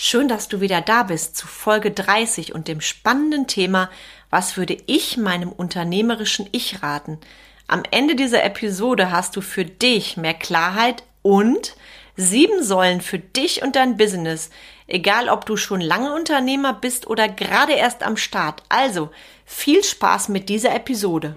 Schön, dass du wieder da bist zu Folge 30 und dem spannenden Thema, was würde ich meinem unternehmerischen Ich raten? Am Ende dieser Episode hast du für dich mehr Klarheit und 7 Säulen für dich und dein Business, egal ob du schon lange Unternehmer bist oder gerade erst am Start. Also viel Spaß mit dieser Episode.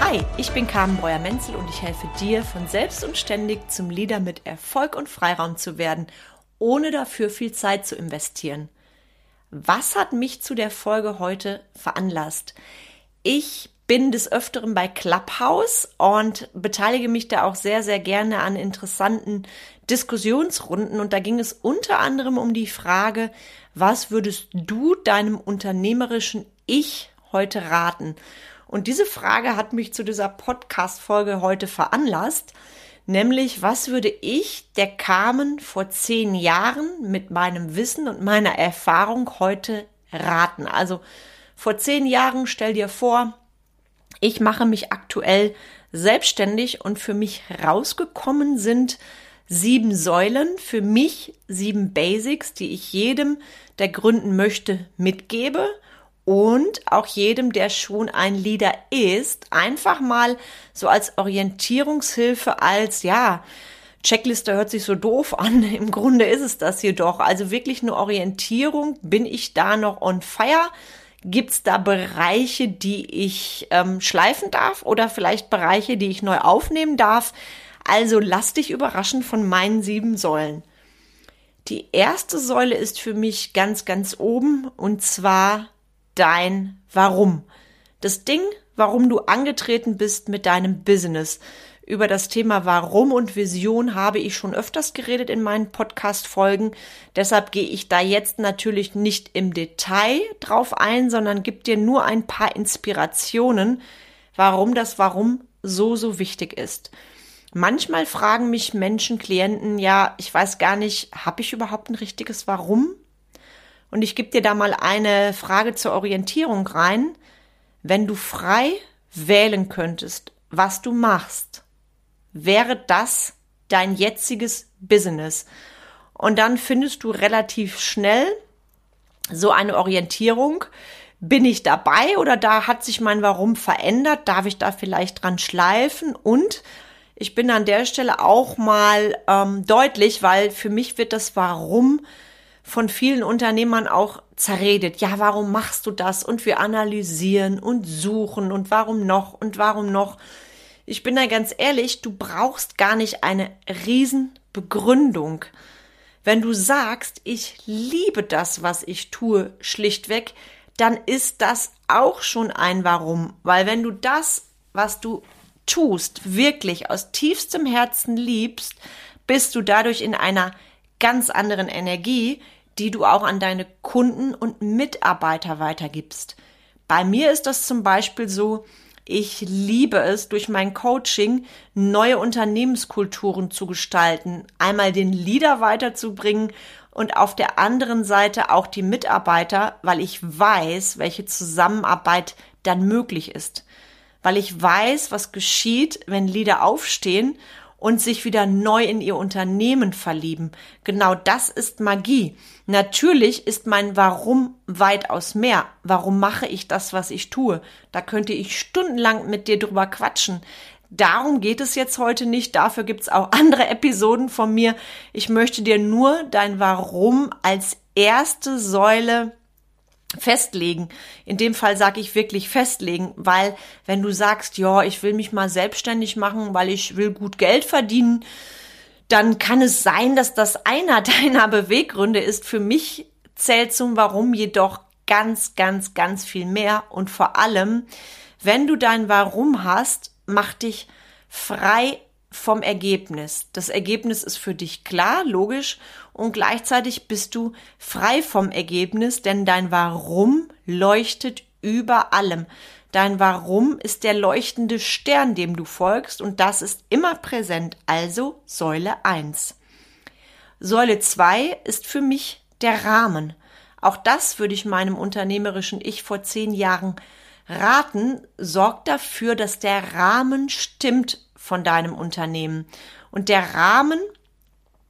Hi, ich bin Carmen Breuer-Menzel und ich helfe dir, von selbst und ständig zum Leader mit Erfolg und Freiraum zu werden, ohne dafür viel Zeit zu investieren. Was hat mich zu der Folge heute veranlasst? Ich bin des Öfteren bei Clubhouse und beteilige mich da auch sehr, sehr gerne an interessanten Diskussionsrunden. Und da ging es unter anderem um die Frage, was würdest du deinem unternehmerischen Ich heute raten? Und diese Frage hat mich zu dieser Podcast-Folge heute veranlasst. Nämlich, was würde ich der Carmen vor 10 Jahren mit meinem Wissen und meiner Erfahrung heute raten? Also vor 10 Jahren, stell dir vor, ich mache mich aktuell selbstständig und für mich rausgekommen sind 7 Säulen, für mich 7 Basics, die ich jedem, der gründen möchte, mitgebe. Und auch jedem, der schon ein Leader ist, einfach mal so als Orientierungshilfe, als, ja, Checkliste hört sich so doof an, im Grunde ist es das jedoch. Also wirklich eine Orientierung, bin ich da noch on fire? Gibt es da Bereiche, die ich schleifen darf oder vielleicht Bereiche, die ich neu aufnehmen darf? Also lass dich überraschen von meinen 7 Säulen. Die erste Säule ist für mich ganz, ganz oben und zwar dein Warum. Das Ding, warum du angetreten bist mit deinem Business. Über das Thema Warum und Vision habe ich schon öfters geredet in meinen Podcast-Folgen. Deshalb gehe ich da jetzt natürlich nicht im Detail drauf ein, sondern gebe dir nur ein paar Inspirationen, warum das Warum so, so wichtig ist. Manchmal fragen mich Menschen, Klienten, ja, ich weiß gar nicht, habe ich überhaupt ein richtiges Warum? Und ich gebe dir da mal eine Frage zur Orientierung rein. Wenn du frei wählen könntest, was du machst, wäre das dein jetziges Business. Und dann findest du relativ schnell so eine Orientierung. Bin ich dabei oder da hat sich mein Warum verändert? Darf ich da vielleicht dran schleifen? Und ich bin an der Stelle auch mal deutlich, weil für mich wird das Warum von vielen Unternehmern auch zerredet. Ja, warum machst du das? Und wir analysieren und suchen und warum noch und warum noch. Ich bin da ganz ehrlich, du brauchst gar nicht eine Riesenbegründung. Wenn du sagst, ich liebe das, was ich tue, schlichtweg, dann ist das auch schon ein Warum. Weil wenn du das, was du tust, wirklich aus tiefstem Herzen liebst, bist du dadurch in einer ganz anderen Energie, die du auch an deine Kunden und Mitarbeiter weitergibst. Bei mir ist das zum Beispiel so, ich liebe es, durch mein Coaching neue Unternehmenskulturen zu gestalten, einmal den Leader weiterzubringen und auf der anderen Seite auch die Mitarbeiter, weil ich weiß, welche Zusammenarbeit dann möglich ist. Weil ich weiß, was geschieht, wenn Leader aufstehen und sich wieder neu in ihr Unternehmen verlieben. Genau das ist Magie. Natürlich ist mein Warum weitaus mehr. Warum mache ich das, was ich tue? Da könnte ich stundenlang mit dir drüber quatschen. Darum geht es jetzt heute nicht. Dafür gibt's auch andere Episoden von mir. Ich möchte dir nur dein Warum als erste Säule festlegen. In dem Fall sage ich wirklich festlegen, weil wenn du sagst, ja, ich will mich mal selbstständig machen, weil ich will gut Geld verdienen, dann kann es sein, dass das einer deiner Beweggründe ist. Für mich zählt zum Warum jedoch ganz, ganz, ganz viel mehr. Und vor allem, wenn du dein Warum hast, mach dich frei vom Ergebnis. Das Ergebnis ist für dich klar, logisch und gleichzeitig bist du frei vom Ergebnis, denn dein Warum leuchtet über allem. Dein Warum ist der leuchtende Stern, dem du folgst und das ist immer präsent, also Säule 1. Säule 2 ist für mich der Rahmen. Auch das würde ich meinem unternehmerischen Ich vor 10 Jahren raten, sorgt dafür, dass der Rahmen stimmt von deinem Unternehmen. Und der Rahmen,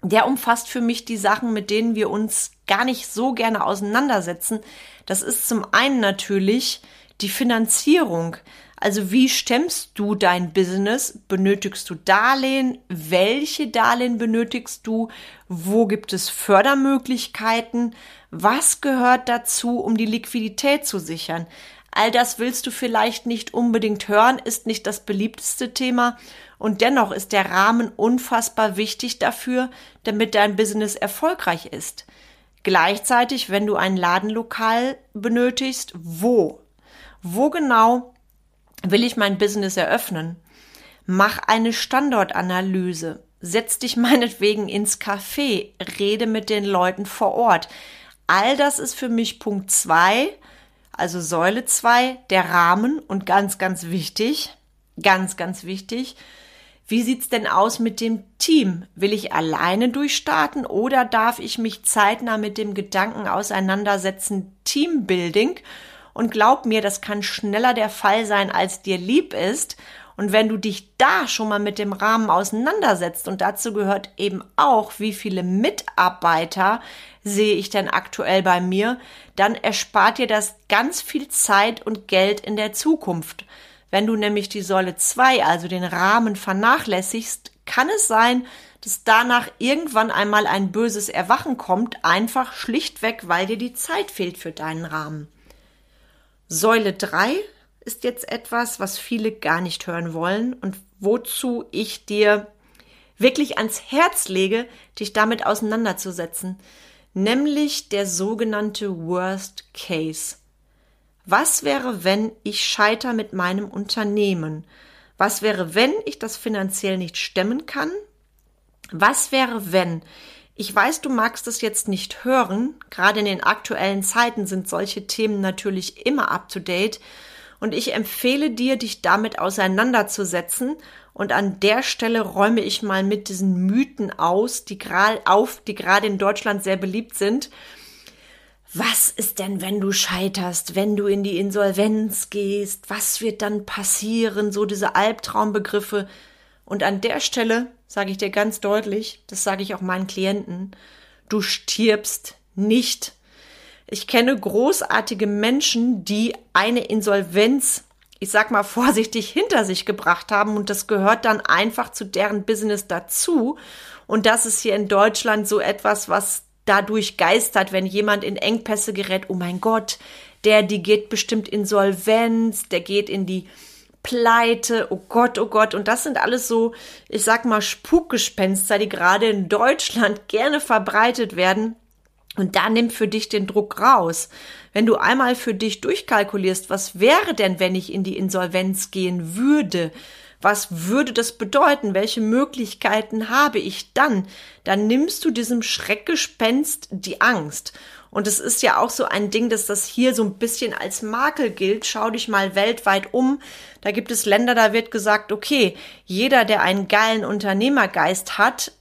der umfasst für mich die Sachen, mit denen wir uns gar nicht so gerne auseinandersetzen. Das ist zum einen natürlich die Finanzierung. Also wie stemmst du dein Business? Benötigst du Darlehen? Welche Darlehen benötigst du? Wo gibt es Fördermöglichkeiten? Was gehört dazu, um die Liquidität zu sichern? All das willst du vielleicht nicht unbedingt hören, ist nicht das beliebteste Thema und dennoch ist der Rahmen unfassbar wichtig dafür, damit dein Business erfolgreich ist. Gleichzeitig, wenn du ein Ladenlokal benötigst, wo? Wo genau will ich mein Business eröffnen? Mach eine Standortanalyse, setz dich meinetwegen ins Café, rede mit den Leuten vor Ort. All das ist für mich Punkt 2, also Säule 2, der Rahmen und ganz, ganz wichtig, wie sieht's denn aus mit dem Team? Will ich alleine durchstarten oder darf ich mich zeitnah mit dem Gedanken auseinandersetzen, Teambuilding? Und glaub mir, das kann schneller der Fall sein, als dir lieb ist. Und wenn du dich da schon mal mit dem Rahmen auseinandersetzt und dazu gehört eben auch, wie viele Mitarbeiter sehe ich denn aktuell bei mir, dann erspart dir das ganz viel Zeit und Geld in der Zukunft. Wenn du nämlich die Säule 2, also den Rahmen, vernachlässigst, kann es sein, dass danach irgendwann einmal ein böses Erwachen kommt, einfach schlichtweg, weil dir die Zeit fehlt für deinen Rahmen. Säule 3 ist jetzt etwas, was viele gar nicht hören wollen und wozu ich dir wirklich ans Herz lege, dich damit auseinanderzusetzen, nämlich der sogenannte Worst Case. Was wäre, wenn ich scheitere mit meinem Unternehmen? Was wäre, wenn ich das finanziell nicht stemmen kann? Was wäre, wenn? Ich weiß, du magst es jetzt nicht hören, gerade in den aktuellen Zeiten sind solche Themen natürlich immer up to date und ich empfehle dir, dich damit auseinanderzusetzen und an der Stelle räume ich mal mit diesen Mythen die gerade in Deutschland sehr beliebt sind. Was ist denn, wenn du scheiterst, wenn du in die Insolvenz gehst, was wird dann passieren, so diese Albtraumbegriffe. Und an der Stelle sage ich dir ganz deutlich, das sage ich auch meinen Klienten, du stirbst nicht. Ich kenne großartige Menschen, die eine Insolvenz, ich sag mal vorsichtig, hinter sich gebracht haben und das gehört dann einfach zu deren Business dazu. Und das ist hier in Deutschland so etwas, was dadurch geistert, wenn jemand in Engpässe gerät, oh mein Gott, die geht bestimmt Insolvenz, der geht in die Pleite, oh Gott, und das sind alles so, ich sag mal, Spukgespenster, die gerade in Deutschland gerne verbreitet werden und da nimm für dich den Druck raus. Wenn du einmal für dich durchkalkulierst, was wäre denn, wenn ich in die Insolvenz gehen würde? Was würde das bedeuten? Welche Möglichkeiten habe ich dann? Dann nimmst du diesem Schreckgespenst die Angst. Und es ist ja auch so ein Ding, dass das hier so ein bisschen als Makel gilt. Schau dich mal weltweit um. Da gibt es Länder, da wird gesagt, okay, jeder, der einen geilen Unternehmergeist hat,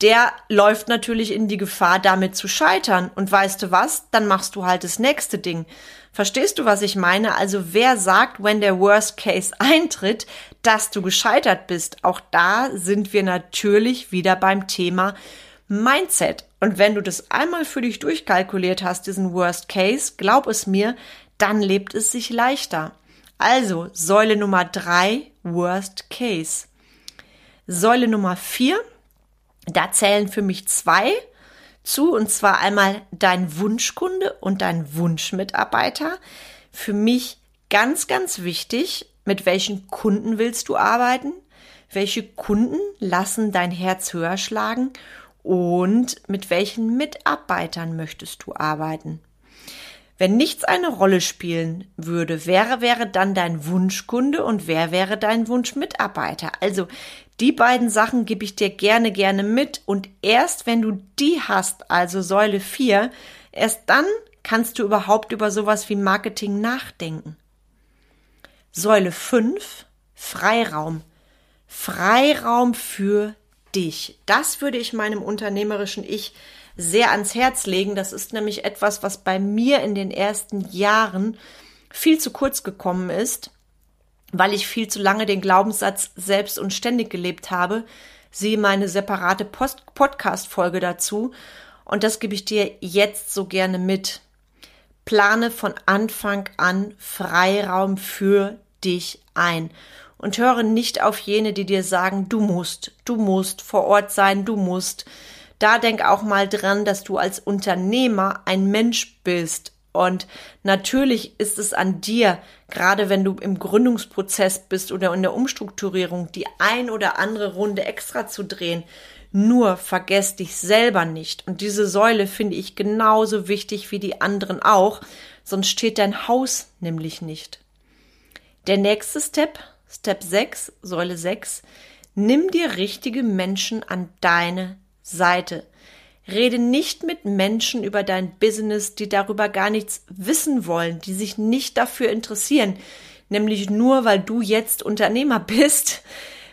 der läuft natürlich in die Gefahr, damit zu scheitern. Und weißt du was? Dann machst du halt das nächste Ding. Verstehst du, was ich meine? Also wer sagt, wenn der Worst Case eintritt, dass du gescheitert bist? Auch da sind wir natürlich wieder beim Thema Mindset. Und wenn du das einmal für dich durchkalkuliert hast, diesen Worst Case, glaub es mir, dann lebt es sich leichter. Also Säule Nummer 3, Worst Case. Säule Nummer 4, da zählen für mich 2 zu, und zwar einmal dein Wunschkunde und dein Wunschmitarbeiter. Für mich ganz, ganz wichtig, mit welchen Kunden willst du arbeiten? Welche Kunden lassen dein Herz höher schlagen? Und mit welchen Mitarbeitern möchtest du arbeiten? Wenn nichts eine Rolle spielen würde, wer wäre dann dein Wunschkunde und wer wäre dein Wunschmitarbeiter? Also Die beiden Sachen gebe ich dir gerne mit und erst wenn du die hast, also Säule 4, erst dann kannst du überhaupt über sowas wie Marketing nachdenken. Säule 5, Freiraum. Freiraum für dich. Das würde ich meinem unternehmerischen Ich sehr ans Herz legen. Das ist nämlich etwas, was bei mir in den ersten Jahren viel zu kurz gekommen ist, weil ich viel zu lange den Glaubenssatz selbst und ständig gelebt habe. Siehe meine separate Podcast-Folge dazu. Und das gebe ich dir jetzt so gerne mit. Plane von Anfang an Freiraum für dich ein. Und höre nicht auf jene, die dir sagen, du musst vor Ort sein, du musst. Da denk auch mal dran, dass du als Unternehmer ein Mensch bist. Und natürlich ist es an dir, gerade wenn du im Gründungsprozess bist oder in der Umstrukturierung, die ein oder andere Runde extra zu drehen. Nur vergesst dich selber nicht. Und diese Säule finde ich genauso wichtig wie die anderen auch, sonst steht dein Haus nämlich nicht. Der nächste Step, Step 6, Säule 6, nimm dir richtige Menschen an deine Seite. Rede nicht mit Menschen über dein Business, die darüber gar nichts wissen wollen, die sich nicht dafür interessieren. Nämlich nur, weil du jetzt Unternehmer bist,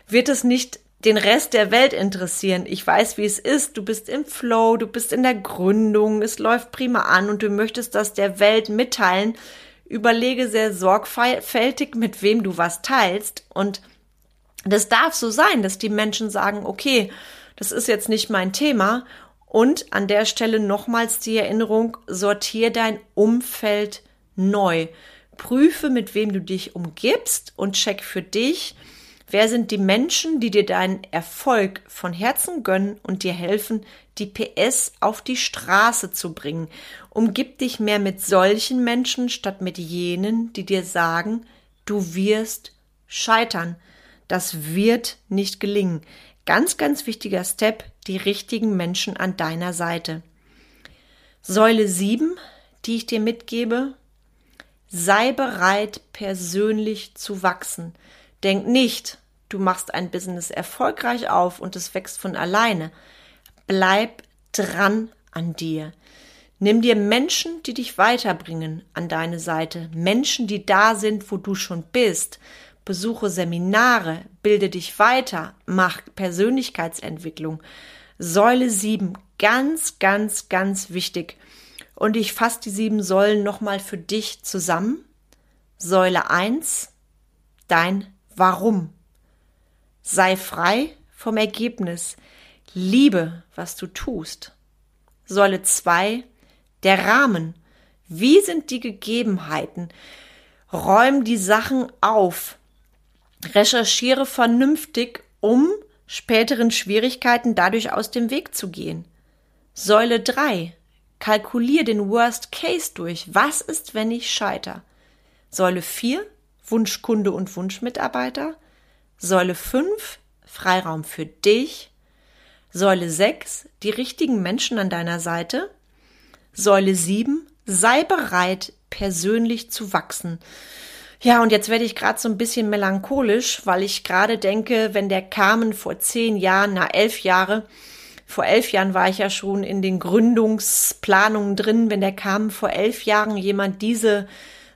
wird es nicht den Rest der Welt interessieren. Ich weiß, wie es ist. Du bist im Flow, du bist in der Gründung, es läuft prima an und du möchtest das der Welt mitteilen. Überlege sehr sorgfältig, mit wem du was teilst. Und das darf so sein, dass die Menschen sagen, okay, das ist jetzt nicht mein Thema. Und an der Stelle nochmals die Erinnerung, sortiere dein Umfeld neu. Prüfe, mit wem du dich umgibst und check für dich, wer sind die Menschen, die dir deinen Erfolg von Herzen gönnen und dir helfen, die PS auf die Straße zu bringen. Umgib dich mehr mit solchen Menschen statt mit jenen, die dir sagen, du wirst scheitern. Das wird nicht gelingen. Ganz, ganz wichtiger Step, die richtigen Menschen an deiner Seite. Säule 7, die ich dir mitgebe, sei bereit, persönlich zu wachsen. Denk nicht, du machst ein Business erfolgreich auf und es wächst von alleine. Bleib dran an dir. Nimm dir Menschen, die dich weiterbringen, an deine Seite. Menschen, die da sind, wo du schon bist. Besuche Seminare, bilde dich weiter, mach Persönlichkeitsentwicklung. Säule 7, ganz wichtig. Und ich fasse die 7 Säulen nochmal für dich zusammen. Säule 1, dein Warum. Sei frei vom Ergebnis. Liebe, was du tust. Säule 2, der Rahmen. Wie sind die Gegebenheiten? Räum die Sachen auf. Recherchiere vernünftig, um späteren Schwierigkeiten dadurch aus dem Weg zu gehen. Säule 3. Kalkulier den Worst Case durch. Was ist, wenn ich scheitere? Säule 4. Wunschkunde und Wunschmitarbeiter. Säule 5. Freiraum für dich. Säule 6. Die richtigen Menschen an deiner Seite. Säule 7. Sei bereit, persönlich zu wachsen. Ja, und jetzt werde ich gerade so ein bisschen melancholisch, weil ich gerade denke, wenn der Carmen vor 11 Jahren war ich ja schon in den Gründungsplanungen drin, wenn der Carmen vor 11 Jahren jemand diese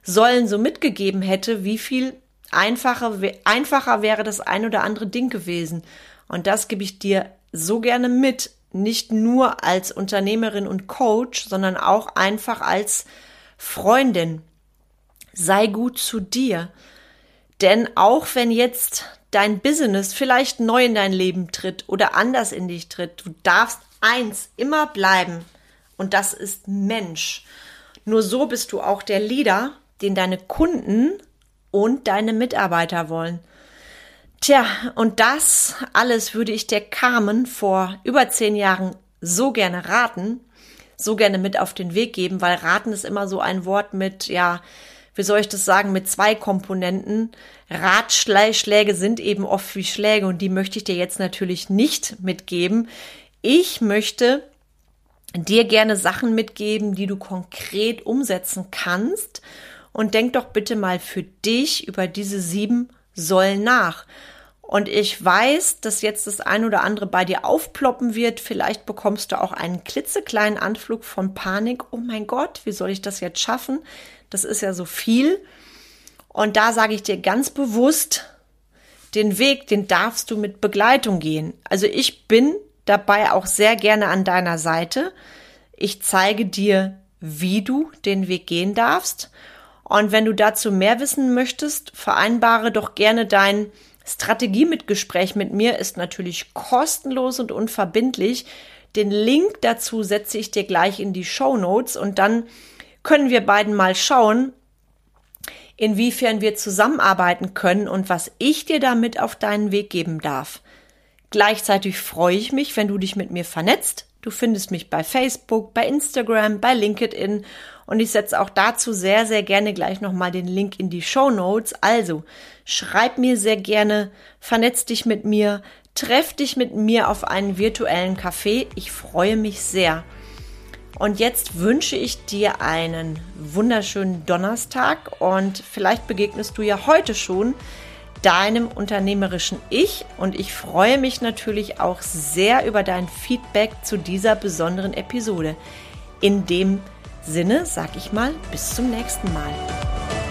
Säulen so mitgegeben hätte, wie viel einfacher wäre das ein oder andere Ding gewesen. Und das gebe ich dir so gerne mit, nicht nur als Unternehmerin und Coach, sondern auch einfach als Freundin. Sei gut zu dir, denn auch wenn jetzt dein Business vielleicht neu in dein Leben tritt oder anders in dich tritt, du darfst eins immer bleiben und das ist Mensch. Nur so bist du auch der Leader, den deine Kunden und deine Mitarbeiter wollen. Tja, und das alles würde ich der Carmen vor über 10 Jahren so gerne raten, so gerne mit auf den Weg geben, weil raten ist immer so ein Wort mit, ja, wie soll ich das sagen, mit 2 Komponenten. Ratschläge sind eben oft wie Schläge und die möchte ich dir jetzt natürlich nicht mitgeben. Ich möchte dir gerne Sachen mitgeben, die du konkret umsetzen kannst und denk doch bitte mal für dich über diese 7 Säulen nach. Und ich weiß, dass jetzt das ein oder andere bei dir aufploppen wird. Vielleicht bekommst du auch einen klitzekleinen Anflug von Panik. Oh mein Gott, wie soll ich das jetzt schaffen? Das ist ja so viel. Und da sage ich dir ganz bewusst, den Weg, den darfst du mit Begleitung gehen. Also ich bin dabei auch sehr gerne an deiner Seite. Ich zeige dir, wie du den Weg gehen darfst. Und wenn du dazu mehr wissen möchtest, vereinbare doch gerne dein Strategie-Mitgespräch mit mir, ist natürlich kostenlos und unverbindlich. Den Link dazu setze ich dir gleich in die Shownotes und dann können wir beiden mal schauen, inwiefern wir zusammenarbeiten können und was ich dir damit auf deinen Weg geben darf. Gleichzeitig freue ich mich, wenn du dich mit mir vernetzt. Du findest mich bei Facebook, bei Instagram, bei LinkedIn und ich setze auch dazu sehr, sehr gerne gleich nochmal den Link in die Shownotes. Also schreib mir sehr gerne, vernetz dich mit mir, treff dich mit mir auf einen virtuellen Kaffee. Ich freue mich sehr. Und jetzt wünsche ich dir einen wunderschönen Donnerstag und vielleicht begegnest du ja heute schon deinem unternehmerischen Ich und ich freue mich natürlich auch sehr über dein Feedback zu dieser besonderen Episode. In dem Sinne, sag ich mal, bis zum nächsten Mal.